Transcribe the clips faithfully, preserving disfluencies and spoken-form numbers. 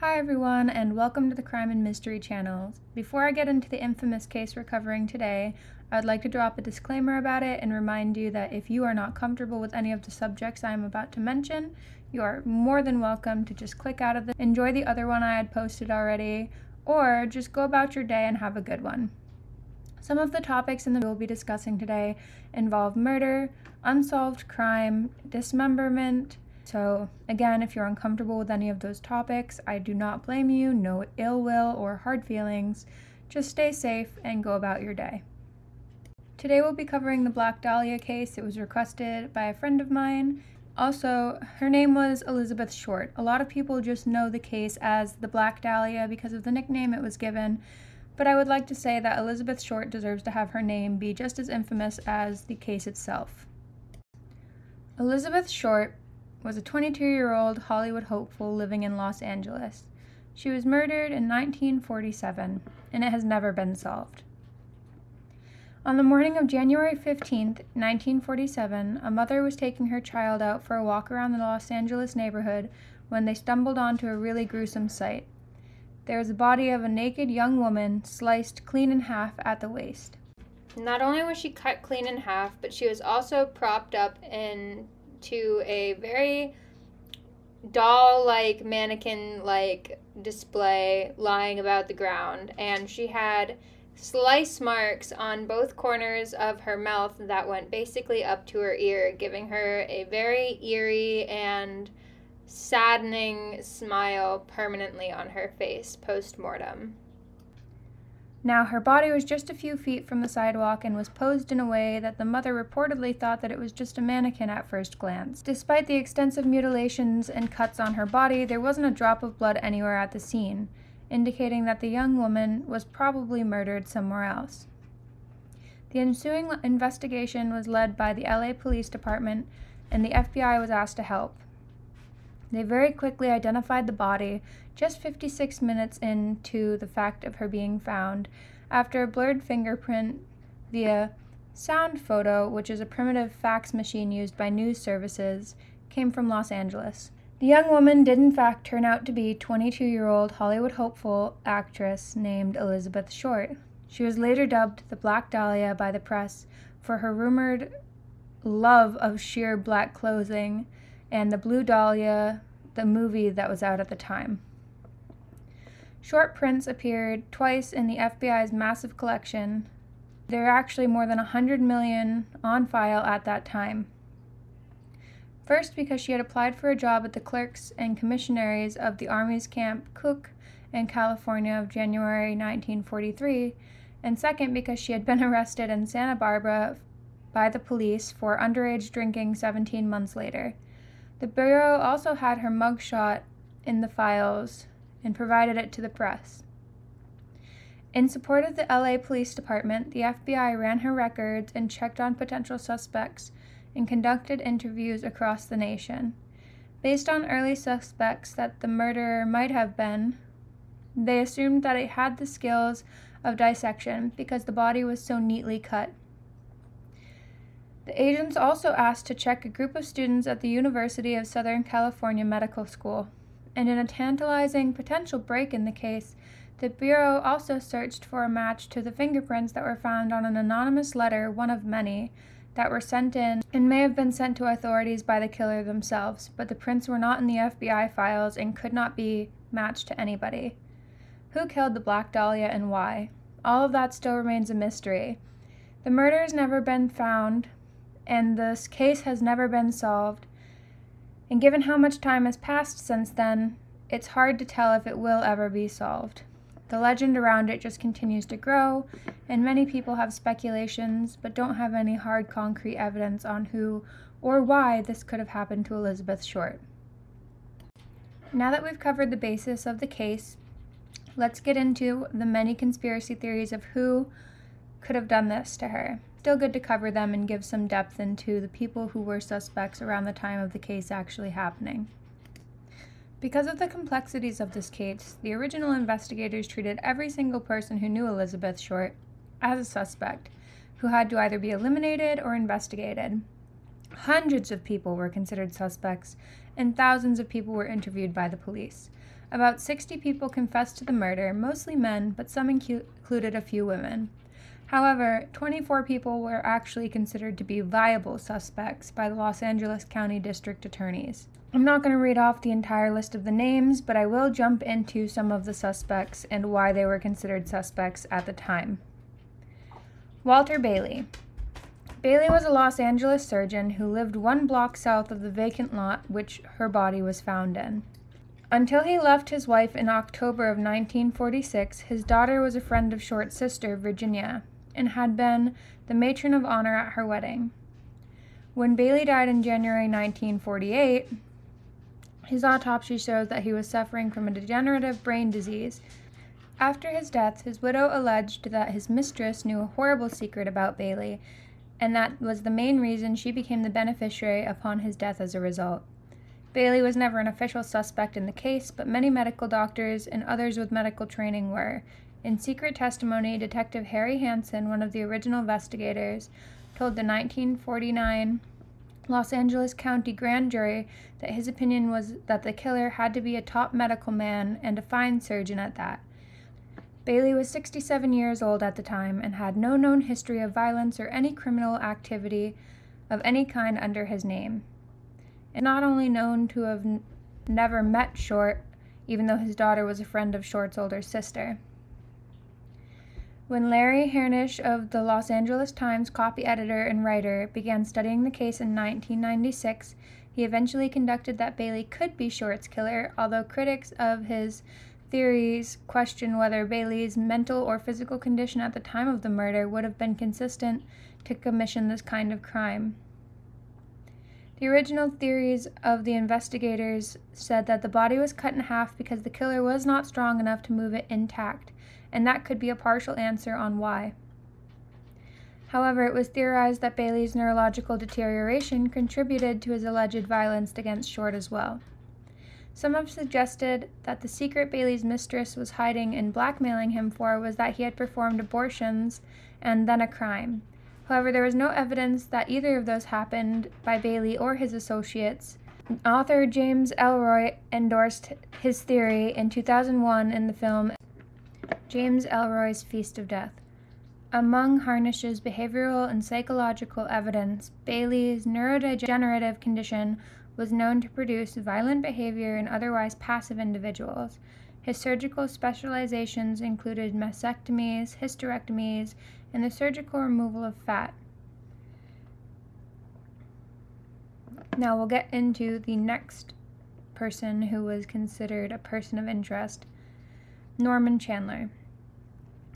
Hi everyone, and welcome to the Crime and Mystery channel. Before I get into the infamous case we're covering today, I would like to drop a disclaimer about it and remind you that if you are not comfortable with any of the subjects I am about to mention, you are more than welcome to just click out of the enjoy the other one I had posted already, or just go about your day and have a good one. Some of the topics in the we'll be discussing today involve murder, unsolved crime, dismemberment. So again, if you're uncomfortable with any of those topics, I do not blame you, no ill will or hard feelings. Just stay safe and go about your day. Today we'll be covering the Black Dahlia case. It was requested by a friend of mine. Also, her name was Elizabeth Short. A lot of people just know the case as the Black Dahlia because of the nickname it was given, but I would like to say that Elizabeth Short deserves to have her name be just as infamous as the case itself. Elizabeth Short was a twenty-two-year-old Hollywood hopeful living in Los Angeles. She was murdered in nineteen forty-seven, and it has never been solved. On the morning of January fifteenth, nineteen forty-seven, a mother was taking her child out for a walk around the Los Angeles neighborhood when they stumbled onto a really gruesome sight. There was the body of a naked young woman sliced clean in half at the waist. Not only was she cut clean in half, but she was also propped up in to a very doll-like, mannequin-like display lying about the ground, and she had slice marks on both corners of her mouth that went basically up to her ear, giving her a very eerie and saddening smile permanently on her face post-mortem. Now, her body was just a few feet from the sidewalk and was posed in a way that the mother reportedly thought that it was just a mannequin at first glance. Despite the extensive mutilations and cuts on her body, there wasn't a drop of blood anywhere at the scene, indicating that the young woman was probably murdered somewhere else. The ensuing investigation was led by the L A Police Department, and the F B I was asked to help. They very quickly identified the body just fifty-six minutes into the fact of her being found after a blurred fingerprint via sound photo, which is a primitive fax machine used by news services, came from Los Angeles. The young woman did in fact turn out to be twenty-two-year-old Hollywood hopeful actress named Elizabeth Short. She was later dubbed the Black Dahlia by the press for her rumored love of sheer black clothing and the Blue Dahlia, the movie that was out at the time. Short prints appeared twice in the F B I's massive collection. There are actually more than one hundred million on file at that time. First, because she had applied for a job at the clerks and commissionaries of the Army's Camp Cook in California of January nineteen forty-three, and second, because she had been arrested in Santa Barbara by the police for underage drinking seventeen months later. The Bureau also had her mugshot in the files and provided it to the press. In support of the L A Police Department, the F B I ran her records and checked on potential suspects and conducted interviews across the nation. Based on early suspects that the murderer might have been, they assumed that it had the skills of dissection because the body was so neatly cut. The agents also asked to check a group of students at the University of Southern California Medical School, and in a tantalizing potential break in the case, the Bureau also searched for a match to the fingerprints that were found on an anonymous letter, one of many, that were sent in and may have been sent to authorities by the killer themselves, but the prints were not in the F B I files and could not be matched to anybody. Who killed the Black Dahlia and why? All of that still remains a mystery. The murder has never been found, and this case has never been solved, and given how much time has passed since then, it's hard to tell if it will ever be solved. The legend around it just continues to grow, and many people have speculations, but don't have any hard concrete evidence on who or why this could have happened to Elizabeth Short. Now that we've covered the basis of the case, let's get into the many conspiracy theories of who could have done this to her. Still good to cover them and give some depth into the people who were suspects around the time of the case actually happening. Because of the complexities of this case, the original investigators treated every single person who knew Elizabeth Short as a suspect, who had to either be eliminated or investigated. Hundreds of people were considered suspects, and thousands of people were interviewed by the police. About sixty people confessed to the murder, mostly men, but some incu- included a few women. However, twenty-four people were actually considered to be viable suspects by the Los Angeles County District Attorneys. I'm not going to read off the entire list of the names, but I will jump into some of the suspects and why they were considered suspects at the time. Walter Bayley. Bailey was a Los Angeles surgeon who lived one block south of the vacant lot which her body was found in. Until he left his wife in October of nineteen forty-six, his daughter was a friend of Short's sister, Virginia, and had been the matron of honor at her wedding. When Bailey died in January nineteen forty-eight, his autopsy shows that he was suffering from a degenerative brain disease. After his death, his widow alleged that his mistress knew a horrible secret about Bailey, and that was the main reason she became the beneficiary upon his death as a result. Bailey was never an official suspect in the case, but many medical doctors and others with medical training were. In secret testimony, Detective Harry Hansen, one of the original investigators, told the nineteen forty-nine Los Angeles County Grand Jury that his opinion was that the killer had to be a top medical man and a fine surgeon at that. Bailey was sixty-seven years old at the time and had no known history of violence or any criminal activity of any kind under his name. And not only known to have n- never met Short, even though his daughter was a friend of Short's older sister. When Larry Harnish of the Los Angeles Times, copy editor and writer, began studying the case in nineteen ninety-six, he eventually concluded that Bailey could be Short's killer, although critics of his theories question whether Bailey's mental or physical condition at the time of the murder would have been consistent to commission this kind of crime. The original theories of the investigators said that the body was cut in half because the killer was not strong enough to move it intact, and that could be a partial answer on why. However, it was theorized that Bailey's neurological deterioration contributed to his alleged violence against Short as well. Some have suggested that the secret Bailey's mistress was hiding and blackmailing him for was that he had performed abortions and then a crime. However, there was no evidence that either of those happened by Bailey or his associates. Author James Ellroy endorsed his theory in two thousand one in the film James Ellroy's Feast of Death. Among Harnish's behavioral and psychological evidence, Bailey's neurodegenerative condition was known to produce violent behavior in otherwise passive individuals. His surgical specializations included mastectomies, hysterectomies, and the surgical removal of fat. Now we'll get into the next person who was considered a person of interest, Norman Chandler.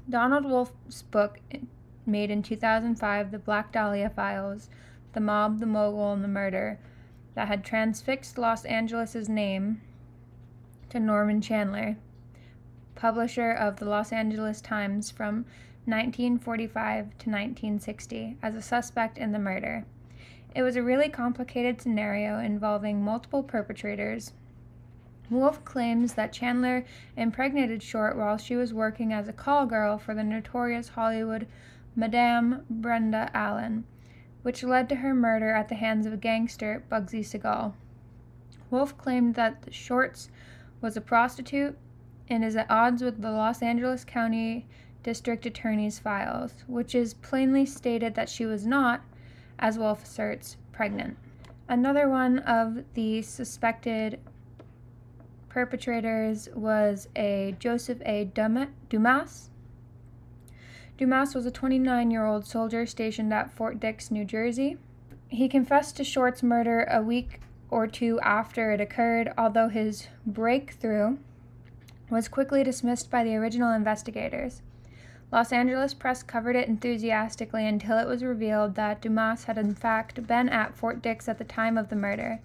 Donald Wolfe's book, made in two thousand five, The Black Dahlia Files, The Mob, the Mogul, and the Murder, that had transfixed Los Angeles' name to Norman Chandler, publisher of the Los Angeles Times from nineteen forty-five to nineteen sixty, as a suspect in the murder. It was a really complicated scenario involving multiple perpetrators. Wolfe claims that Chandler impregnated Short while she was working as a call girl for the notorious Hollywood Madame Brenda Allen, which led to her murder at the hands of a gangster, Bugsy Siegel. Wolfe claimed that the Shorts was a prostitute and is at odds with the Los Angeles County District Attorney's files, which is plainly stated that she was not, as Wolfe asserts, pregnant. Another one of the suspected perpetrators was a Joseph A. Dumais. Dumais was a twenty-nine-year-old soldier stationed at Fort Dix, New Jersey. He confessed to Short's murder a week or two after it occurred, although his breakthrough was quickly dismissed by the original investigators. Los Angeles press covered it enthusiastically until it was revealed that Dumais had in fact been at Fort Dix at the time of the murder.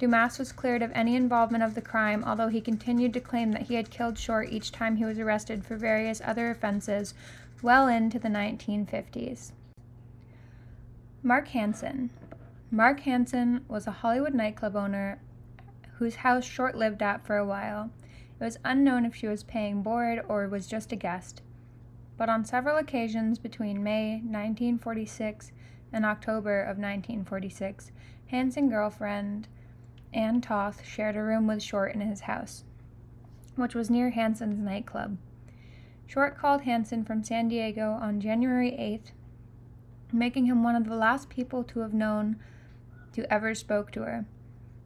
Dumais was cleared of any involvement of the crime, although he continued to claim that he had killed Short each time he was arrested for various other offenses well into the nineteen fifties. Mark Hansen. Mark Hansen was a Hollywood nightclub owner whose house Short lived at for a while. It was unknown if she was paying board or was just a guest, but on several occasions between May nineteen forty-six and October of nineteen forty-six, Hansen's girlfriend, Ann Toth, shared a room with Short in his house. which was near Hansen's nightclub. Short called Hansen from San Diego on January eighth, making him one of the last people to have known to ever spoke to her.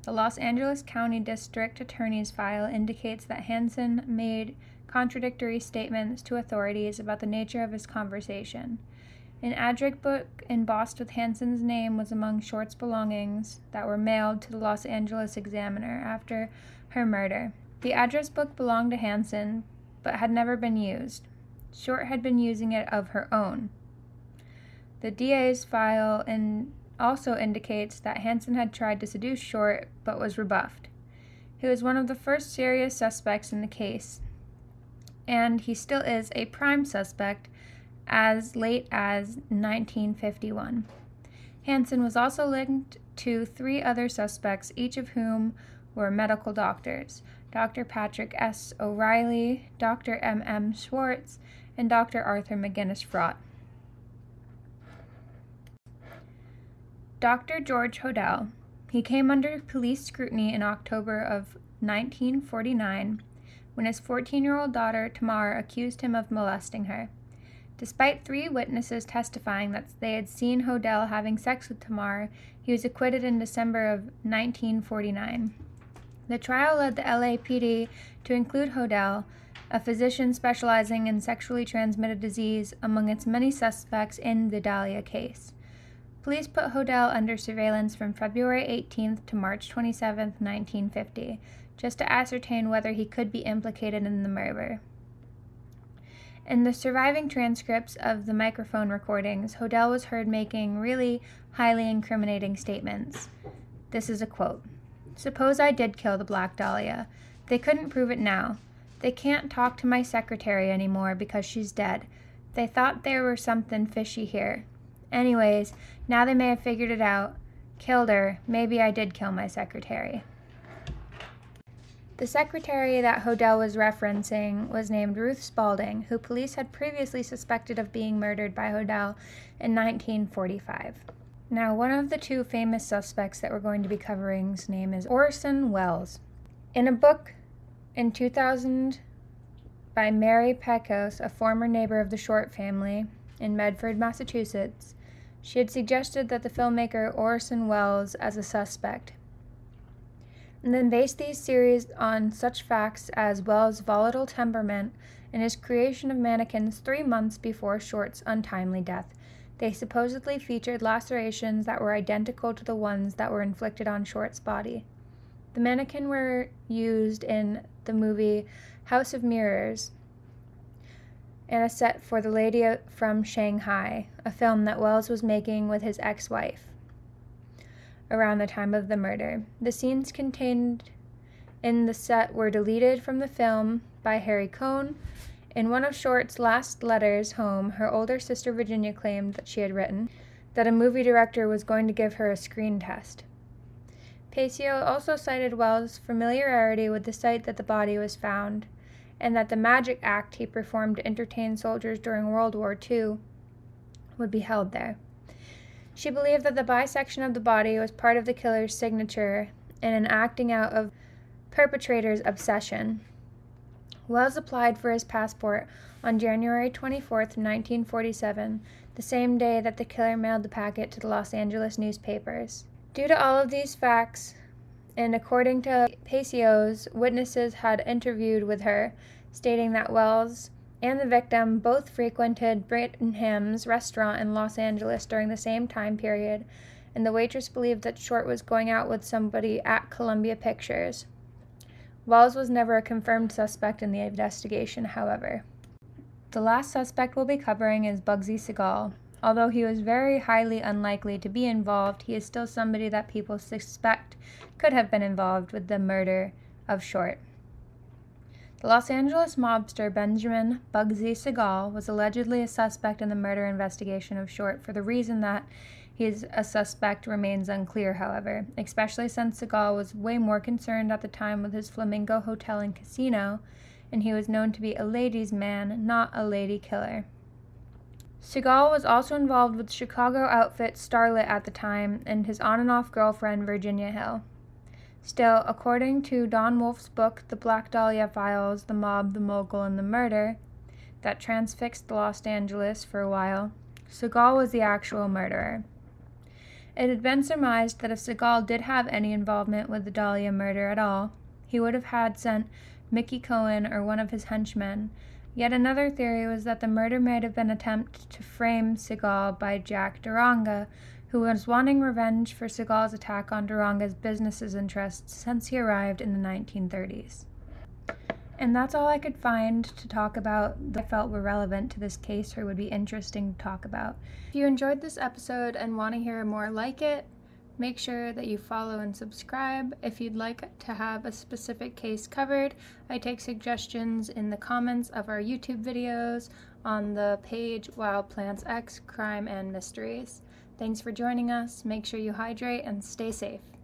The Los Angeles County District Attorney's file indicates that Hansen made contradictory statements to authorities about the nature of his conversation. An address book embossed with Hansen's name was among Short's belongings that were mailed to the Los Angeles Examiner after her murder. The address book belonged to Hansen, but had never been used. Short had been using it of her own. The D A's file in also indicates that Hansen had tried to seduce Short, but was rebuffed. He was one of the first serious suspects in the case, and he still is a prime suspect as late as nineteen fifty-one. Hansen was also linked to three other suspects, each of whom were medical doctors: Doctor Patrick S. O'Reilly, Doctor M. M. Schwartz, and Doctor Arthur McGinnis Fraught. Doctor George Hodel. He came under police scrutiny in October of nineteen forty-nine when his fourteen-year-old daughter Tamar accused him of molesting her. Despite three witnesses testifying that they had seen Hodel having sex with Tamar, he was acquitted in December of nineteen forty-nine. The trial led the L A P D to include Hodel, a physician specializing in sexually transmitted disease, among its many suspects in the Dahlia case. Police put Hodel under surveillance from February eighteenth to March twenty-seventh, nineteen fifty, just to ascertain whether he could be implicated in the murder. In the surviving transcripts of the microphone recordings, Hodel was heard making really highly incriminating statements. This is a quote. "Suppose I did kill the Black Dahlia. They couldn't prove it now. They can't talk to my secretary anymore because she's dead. They thought there were something fishy here. Anyways, now they may have figured it out. Killed her. Maybe I did kill my secretary." The secretary that Hodel was referencing was named Ruth Spalding, who police had previously suspected of being murdered by Hodel in nineteen forty-five. Now, one of the two famous suspects that we're going to be covering's name is Orson Welles. In a book in two thousand by Mary Pacios, a former neighbor of the Short family, in Medford, Massachusetts, she had suggested that the filmmaker Orson Welles as a suspect, and then based these series on such facts as Welles' volatile temperament and his creation of mannequins three months before Short's untimely death. They supposedly featured lacerations that were identical to the ones that were inflicted on Short's body. The mannequin were used in the movie House of Mirrors, and a set for The Lady from Shanghai, a film that Welles was making with his ex-wife around the time of the murder. The scenes contained in the set were deleted from the film by Harry Cohn. In one of Short's last letters home, her older sister Virginia claimed that she had written that a movie director was going to give her a screen test. Pacios also cited Welles' familiarity with the site that the body was found, and that the magic act he performed to entertain soldiers during World War Two would be held there. She believed that the bisection of the body was part of the killer's signature and an acting out of perpetrator's obsession. Welles applied for his passport on January twenty-fourth, nineteen forty-seven, the same day that the killer mailed the packet to the Los Angeles newspapers. Due to all of these facts, and according to Pacios, witnesses had interviewed with her, stating that Welles and the victim both frequented Brittenham's restaurant in Los Angeles during the same time period, and the waitress believed that Short was going out with somebody at Columbia Pictures. Welles was never a confirmed suspect in the investigation, however. The last suspect we'll be covering is Bugsy Siegel. Although he was very highly unlikely to be involved, he is still somebody that people suspect could have been involved with the murder of Short. The Los Angeles mobster Benjamin Bugsy Siegel was allegedly a suspect in the murder investigation of Short. For the reason that he is a suspect remains unclear, however, especially since Siegel was way more concerned at the time with his Flamingo Hotel and Casino, and he was known to be a ladies' man, not a lady killer. Siegel was also involved with Chicago outfit Starlet at the time and his on and off girlfriend Virginia Hill. Still, according to Don Wolfe's book, The Black Dahlia Files, The Mob, The Mogul, and the Murder, that transfixed Los Angeles for a while, Segal was the actual murderer. It had been surmised that if Segal did have any involvement with the Dahlia murder at all, he would have had sent Mickey Cohen or one of his henchmen. Yet another theory was that the murder might have been an attempt to frame Segal by Jack Duranga, who was wanting revenge for Segal's attack on Duranga's businesses interests since he arrived in the nineteen thirties. And that's all I could find to talk about that I felt were relevant to this case or would be interesting to talk about. If you enjoyed this episode and want to hear more like it, make sure that you follow and subscribe. If you'd like to have a specific case covered, I take suggestions in the comments of our YouTube videos on the page Wild Plants X Crime and Mysteries. Thanks for joining us. Make sure you hydrate and stay safe.